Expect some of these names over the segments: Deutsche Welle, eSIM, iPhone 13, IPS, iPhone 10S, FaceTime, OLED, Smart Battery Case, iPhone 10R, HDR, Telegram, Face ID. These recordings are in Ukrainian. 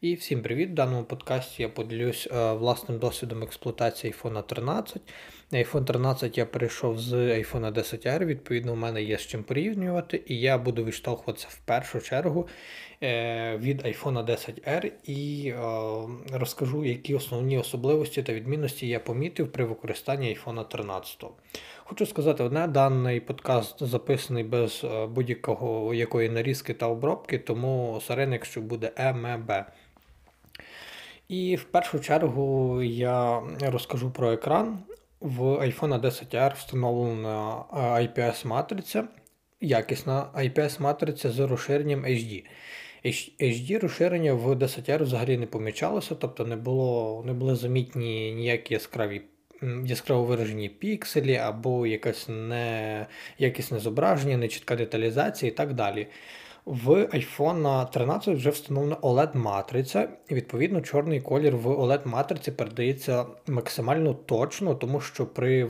І всім привіт! В даному подкасті я поділюсь власним досвідом експлуатації iPhone 13. iPhone 13 я перейшов з iPhone 10R, відповідно, в мене є з чим порівнювати, і я буду відштовхуватися в першу чергу від iPhone 10R і розкажу, які основні особливості та відмінності я помітив при використанні iPhone 13. Хочу сказати одне, даний подкаст записаний без будь-якого якої нарізки та обробки, тому сорян, якщо буде МЕБ. І в першу чергу я розкажу про екран. В iPhone 10R встановлена IPS-матриця, якісна IPS-матриця з розширенням HD. HD розширення в 10R взагалі не помічалося, тобто не були замітні ніякі яскраво виражені пікселі або якесь неякісне зображення, нечітка деталізація і так далі. В iPhone 13 вже встановлена OLED-матриця, відповідно, чорний колір в OLED-матриці передається максимально точно, тому що при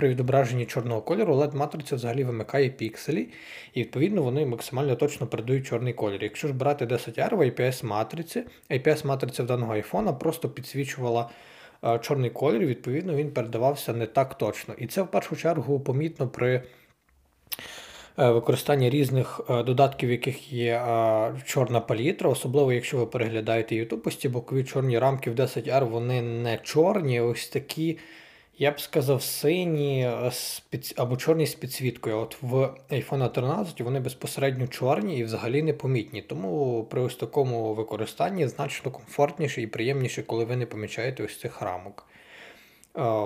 відображенні чорного кольору OLED-матриця взагалі вимикає пікселі, і відповідно вони максимально точно передають чорний колір. Якщо ж брати 10R в IPS-матриці, IPS-матриця в даного iPhone просто підсвічувала чорний колір, відповідно, він передавався не так точно. І це в першу чергу помітно при використання різних додатків, в яких є чорна палітра, особливо якщо ви переглядаєте YouTube, ось ці бокові чорні рамки в 10R, вони не чорні, ось такі, я б сказав, сині або чорні з підсвіткою. От в iPhone 13 вони безпосередньо чорні і взагалі непомітні, тому при ось такому використанні значно комфортніше і приємніше, коли ви не помічаєте ось цих рамок.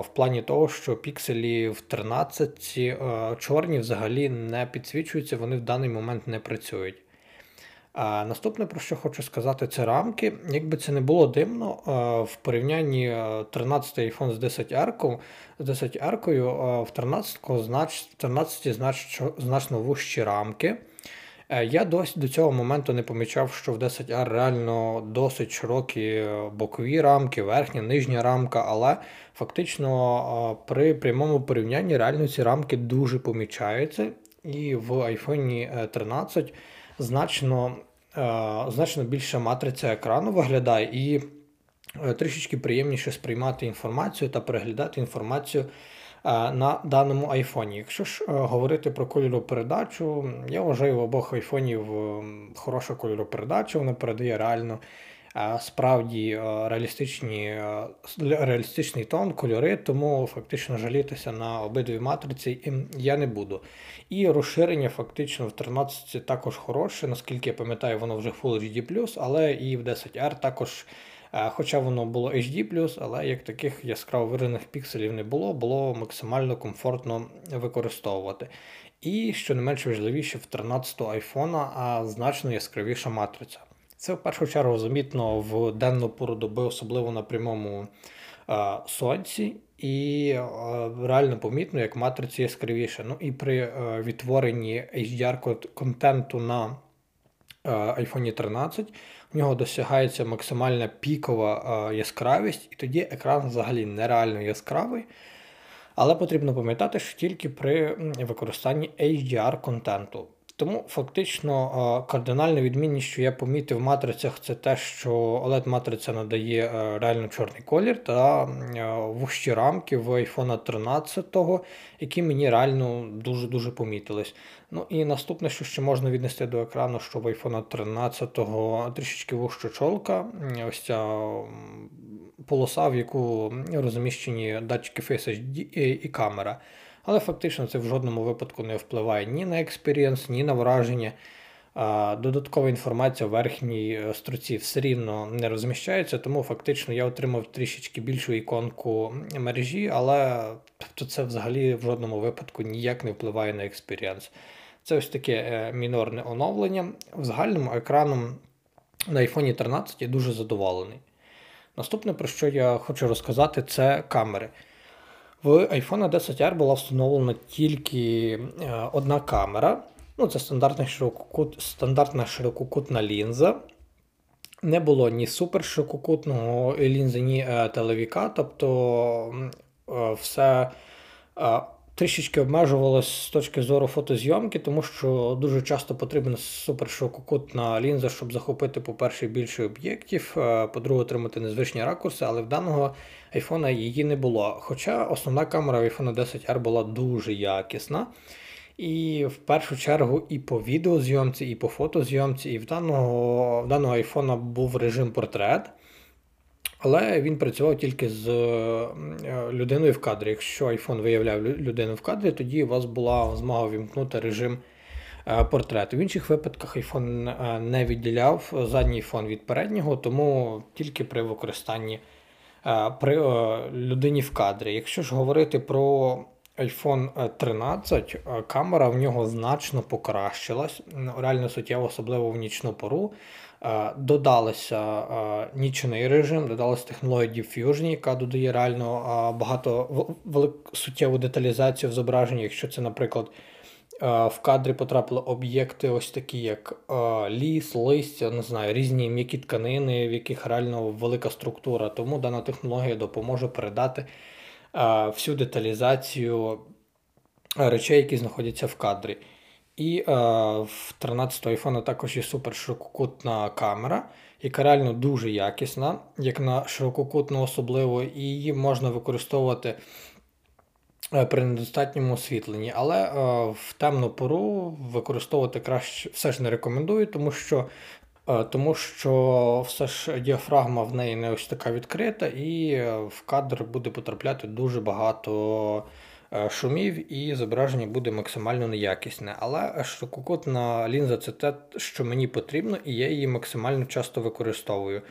В плані того, що пікселі в 13 чорні взагалі не підсвічуються, вони в даний момент не працюють. Наступне, про що хочу сказати, це рамки. Якби це не було дивно, в порівнянні 13-й iPhone з 10R-кою, в 13-ті значно вужчі рамки. Я досі до цього моменту не помічав, що в 10R реально досить широкі бокові рамки, верхня, нижня рамка, але фактично при прямому порівнянні реально ці рамки дуже помічаються, і в iPhone 13 значно більша матриця екрану виглядає і трішечки приємніше сприймати інформацію та переглядати інформацію на даному айфоні. Якщо ж говорити про кольоропередачу, я вважаю, в обох айфонів хороша кольоропередача, вона передає реально справді реалістичний тон, кольори, тому фактично жалітися на обидві матриці я не буду. І розширення фактично в 13-ці також хороше, наскільки я пам'ятаю, воно вже Full HD+, але і в 10R також. Хоча воно було HD+, але як таких яскраво виражених пікселів не було, було максимально комфортно використовувати. І, що не менш важливіше, в 13-го айфона значно яскравіша матриця. Це в першу чергу замітно в денну пору доби, особливо на прямому сонці, і реально помітно, як матриця яскравіша. Ну і при відтворенні HDR-контенту на iPhone 13 в нього досягається максимальна пікова яскравість, і тоді екран взагалі нереально яскравий. Але потрібно пам'ятати, що тільки при використанні HDR-контенту. Тому фактично кардинальна відмінність, що я помітив в матрицях, це те, що OLED-матриця надає реально чорний колір та вужчі рамки в iPhone 13, які мені реально дуже-дуже помітились. Ну і наступне, що ще можна віднести до екрану, що в iPhone 13 трішечки вужча чолка, ось ця полоса, в яку розміщені датчики Face ID і камера. Але фактично це в жодному випадку не впливає ні на експірієнс, ні на враження. Додаткова інформація в верхній строці все рівно не розміщається, тому фактично я отримав трішечки більшу іконку мережі, але тобто, це взагалі в жодному випадку ніяк не впливає на експірієнс. Це ось таке мінорне оновлення. В загальному екраном на iPhone 13 я дуже задоволений. Наступне, про що я хочу розказати, це камери. В iPhone 10R була встановлена тільки одна камера, це стандартна ширококутна лінза. Не було ні суперширококутного лінзи, ні телевіка, тобто все трішечки обмежувалось з точки зору фотозйомки, тому що дуже часто потрібна суперширококутна лінза, щоб захопити, по-перше, більше об'єктів, по-друге, отримати незвичні ракурси, але в даного айфона її не було. Хоча основна камера в iPhone 10R була дуже якісна. І в першу чергу і по відеозйомці, і по фотозйомці, і в даного айфона був режим портрет. Але він працював тільки з людиною в кадрі. Якщо iPhone виявляв людину в кадрі, тоді у вас була змога вімкнути режим портрет. В інших випадках iPhone не відділяв задній фон від переднього, тому тільки при використанні при людині в кадрі. Якщо ж говорити про iPhone 13, камера в нього значно покращилась, реально суттєво, особливо в нічну пору. Додалися нічний режим, додалася технологія Deep Fusion, яка додає реально багато суттєву деталізацію в зображенні. Якщо це, наприклад, в кадрі потрапили об'єкти ось такі, як ліс, листя, не знаю, різні м'які тканини, в яких реально велика структура. Тому дана технологія допоможе передати всю деталізацію речей, які знаходяться в кадрі. І в 13-го айфона також є суперширококутна камера, яка реально дуже якісна, як на ширококутну особливо, і її можна використовувати при недостатньому освітленні. Але в темну пору використовувати краще все ж не рекомендую, тому що все ж діафрагма в неї не ось така відкрита, і в кадр буде потрапляти дуже багато шумів, і зображення буде максимально неякісне. Але ширококутна лінза – це те, що мені потрібно, і я її максимально часто використовую.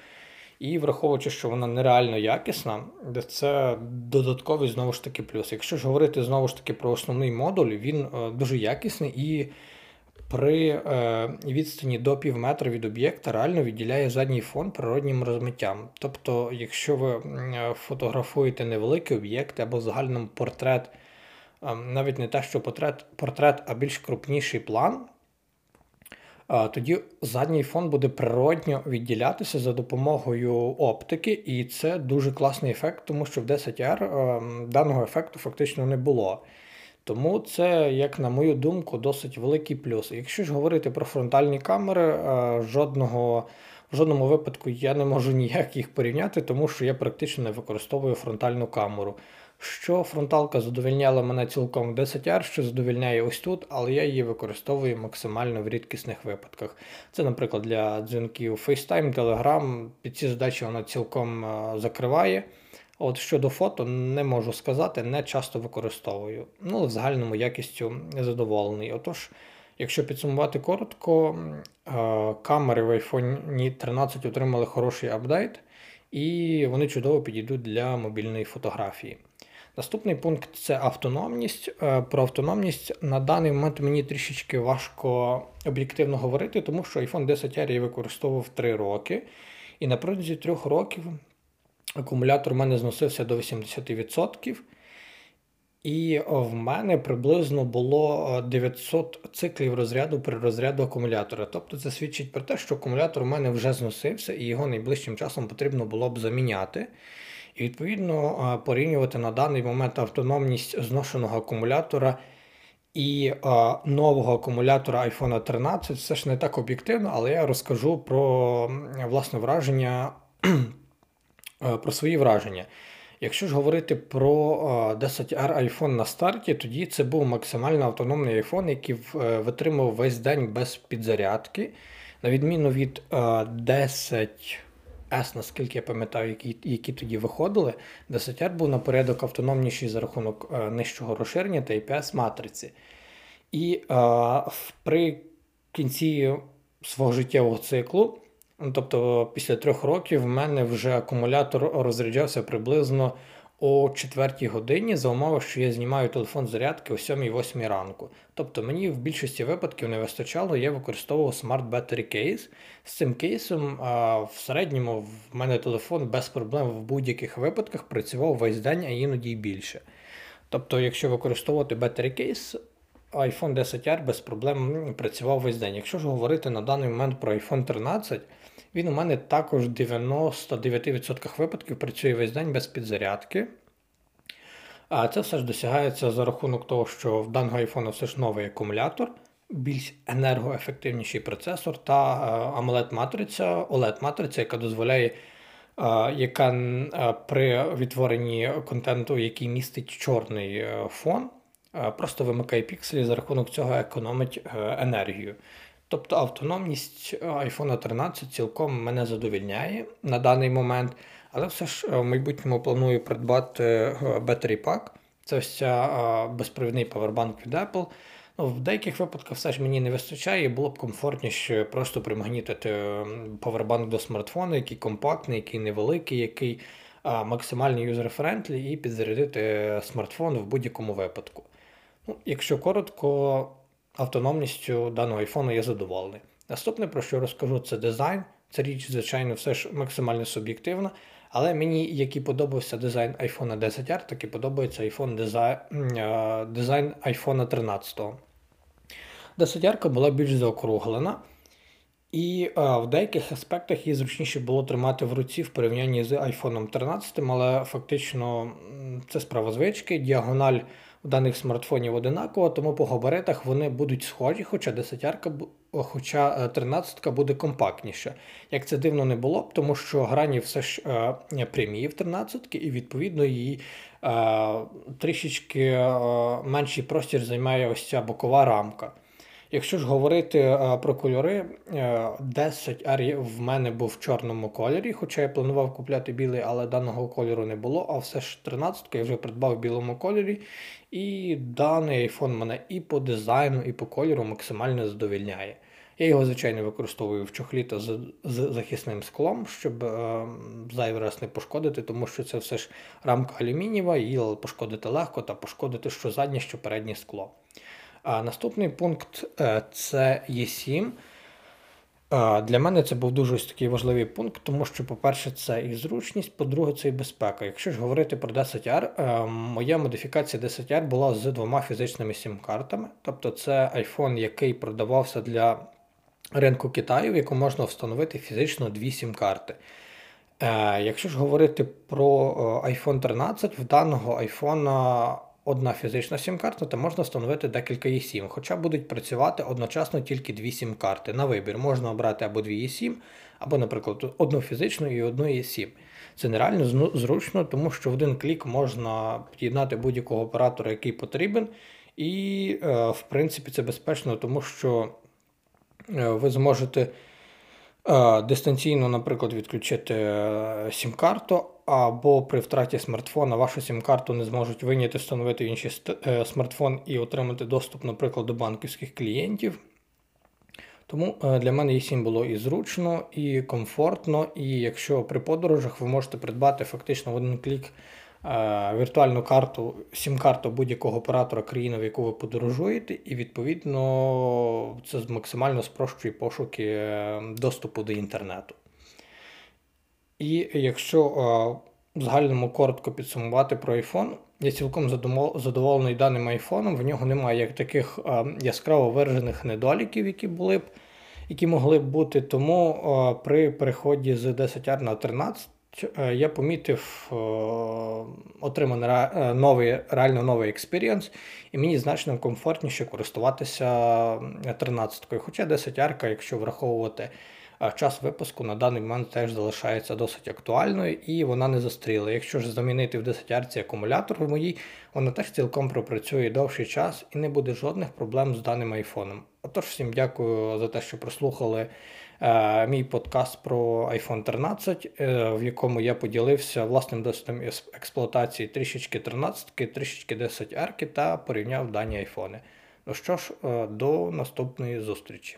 І враховуючи, що вона нереально якісна, це додатковий, знову ж таки, плюс. Якщо ж говорити, знову ж таки, про основний модуль, він дуже якісний і при відстані до пів метра від об'єкта реально відділяє задній фон природнім розмиттям. Тобто, якщо ви фотографуєте невеликий об'єкт або в загальному портрет, навіть не те, що портрет, а більш крупніший план, тоді задній фон буде природньо відділятися за допомогою оптики, і це дуже класний ефект, тому що в 10R даного ефекту фактично не було. Тому це, як на мою думку, досить великий плюс. Якщо ж говорити про фронтальні камери, в жодному випадку я не можу ніяк їх порівняти, тому що я практично не використовую фронтальну камеру. Що фронталка задовольняла мене цілком в 10R, що задовольняє ось тут, але я її використовую максимально в рідкісних випадках. Це, наприклад, для дзвінків FaceTime, Telegram, під ці задачі вона цілком закриває. От щодо фото, не можу сказати, не часто використовую. Ну, в загальному якістю задоволений. Отож, якщо підсумувати коротко, камери в iPhone 13 отримали хороший апдейт, і вони чудово підійдуть для мобільної фотографії. Наступний пункт – це автономність. Про автономність на даний момент мені трішечки важко об'єктивно говорити, тому що iPhone 10R я використовував 3 роки, і на протязі 3 років акумулятор у мене зносився до 80%, і в мене приблизно було 900 циклів розряду при розряду акумулятора. Тобто це свідчить про те, що акумулятор у мене вже зносився, і його найближчим часом потрібно було б заміняти. І відповідно порівнювати на даний момент автономність зношеного акумулятора і нового акумулятора iPhone 13 все ж не так об'єктивно, але я розкажу про власне враження. Про свої враження. Якщо ж говорити про 10R iPhone на старті, тоді це був максимально автономний iPhone, який витримав весь день без підзарядки. На відміну від 10S, наскільки я пам'ятаю, які тоді виходили, 10R був на порядок автономніший за рахунок нижчого розширення та IPS матриці. І при кінці свого життєвого циклу, тобто після 3 років, в мене вже акумулятор розряджався приблизно о 4 годині за умови, що я знімаю телефон з зарядки о 7-8 ранку. Тобто мені в більшості випадків не вистачало, я використовував Smart Battery Case. З цим кейсом в середньому в мене телефон без проблем в будь-яких випадках працював весь день, а іноді й більше. Тобто якщо використовувати Battery Case, iPhone 10R без проблем працював весь день. Якщо ж говорити на даний момент про iPhone 13, він у мене також в 99% випадків працює весь день без підзарядки. А це все ж досягається за рахунок того, що в даного айфона все ж новий акумулятор, більш енергоефективніший процесор та AMOLED-матриця, OLED-матриця, яка дозволяє, яка при відтворенні контенту, який містить чорний фон, просто вимикає пікселі, за рахунок цього економить енергію. Тобто автономність iPhone 13 цілком мене задовільняє на даний момент, але все ж в майбутньому планую придбати battery pack. Це ось ця безпровідний павербанк від Apple. Ну, в деяких випадках все ж мені не вистачає, було б комфортніше просто примагнітити павербанк до смартфона, який компактний, який невеликий, який максимально юзер-френдлі, і підзарядити смартфон в будь-якому випадку. Ну, якщо коротко, автономністю даного айфону я задоволений. Наступне, про що розкажу, це дизайн. Ця річ, звичайно, все ж максимально суб'єктивна, але мені, як і подобався дизайн iPhone 10R, так і подобається дизайн iPhone 13. 10R була більш заокруглена, і в деяких аспектах її зручніше було тримати в руці в порівнянні з iPhone 13, але фактично це справа звички, діагональ у даних смартфонів одинакова, тому по габаритах вони будуть схожі, хоча 13-ка буде компактніша. Як це дивно не було б, тому що грані все ж прямі в 13-ки, і відповідно її трішечки менший простір займає ось ця бокова рамка. Якщо ж говорити про кольори, 10R в мене був в чорному кольорі, хоча я планував купляти білий, але даного кольору не було, а все ж 13-ку я вже придбав в білому кольорі, і даний iPhone мене і по дизайну, і по кольору максимально задовільняє. Я його, звичайно, використовую в чохлі та з захисним склом, щоб зайвий раз не пошкодити, тому що це все ж рамка алюмінієва, її пошкодити легко та пошкодити що заднє, що переднє скло. А наступний пункт – це eSIM. Для мене це був дуже ось такий важливий пункт, тому що, по-перше, це і зручність, по-друге, це і безпека. Якщо ж говорити про 10R, моя модифікація 10R була з двома фізичними SIM-картами. Тобто це iPhone, який продавався для ринку Китаю, в яку можна встановити фізично дві SIM-карти. Якщо ж говорити про iPhone 13, в даного iPhone одна фізична сім-карта, та можна встановити декілька eSIM, хоча будуть працювати одночасно тільки дві сім-карти. На вибір можна обрати або дві eSIM, або, наприклад, одну фізичну і одну eSIM. Це нереально зручно, тому що в один клік можна під'єднати будь-якого оператора, який потрібен, і, в принципі, це безпечно, тому що ви зможете дистанційно, наприклад, відключити сім-карту, або при втраті смартфона вашу сім-карту не зможуть вийняти, встановити в інший смартфон і отримати доступ, наприклад, до банківських клієнтів. Тому для мене eSIM було і зручно, і комфортно, і якщо при подорожах ви можете придбати фактично в один клік віртуальну карту, сім-карту будь-якого оператора країни, в яку ви подорожуєте, і відповідно це максимально спрощує пошуки доступу до інтернету. І якщо в загальному коротко підсумувати про iPhone, я цілком задоволений даним iPhone, в нього немає як таких яскраво виражених недоліків, які могли б бути, тому при переході з 10R на 13 я помітив, отримав реально новий експірієнс, і мені значно комфортніше користуватися 13-кою, хоча 10R, якщо враховувати час випуску, на даний момент теж залишається досить актуальною, і вона не застріла. Якщо ж замінити в 10R акумулятор в моїй, вона теж цілком пропрацює довший час і не буде жодних проблем з даним айфоном. Отож, всім дякую за те, що прослухали мій подкаст про iPhone 13, в якому я поділився власним досвідом експлуатації трішечки 13-ки, трішечки 10R та порівняв дані айфони. Ну що ж, до наступної зустрічі.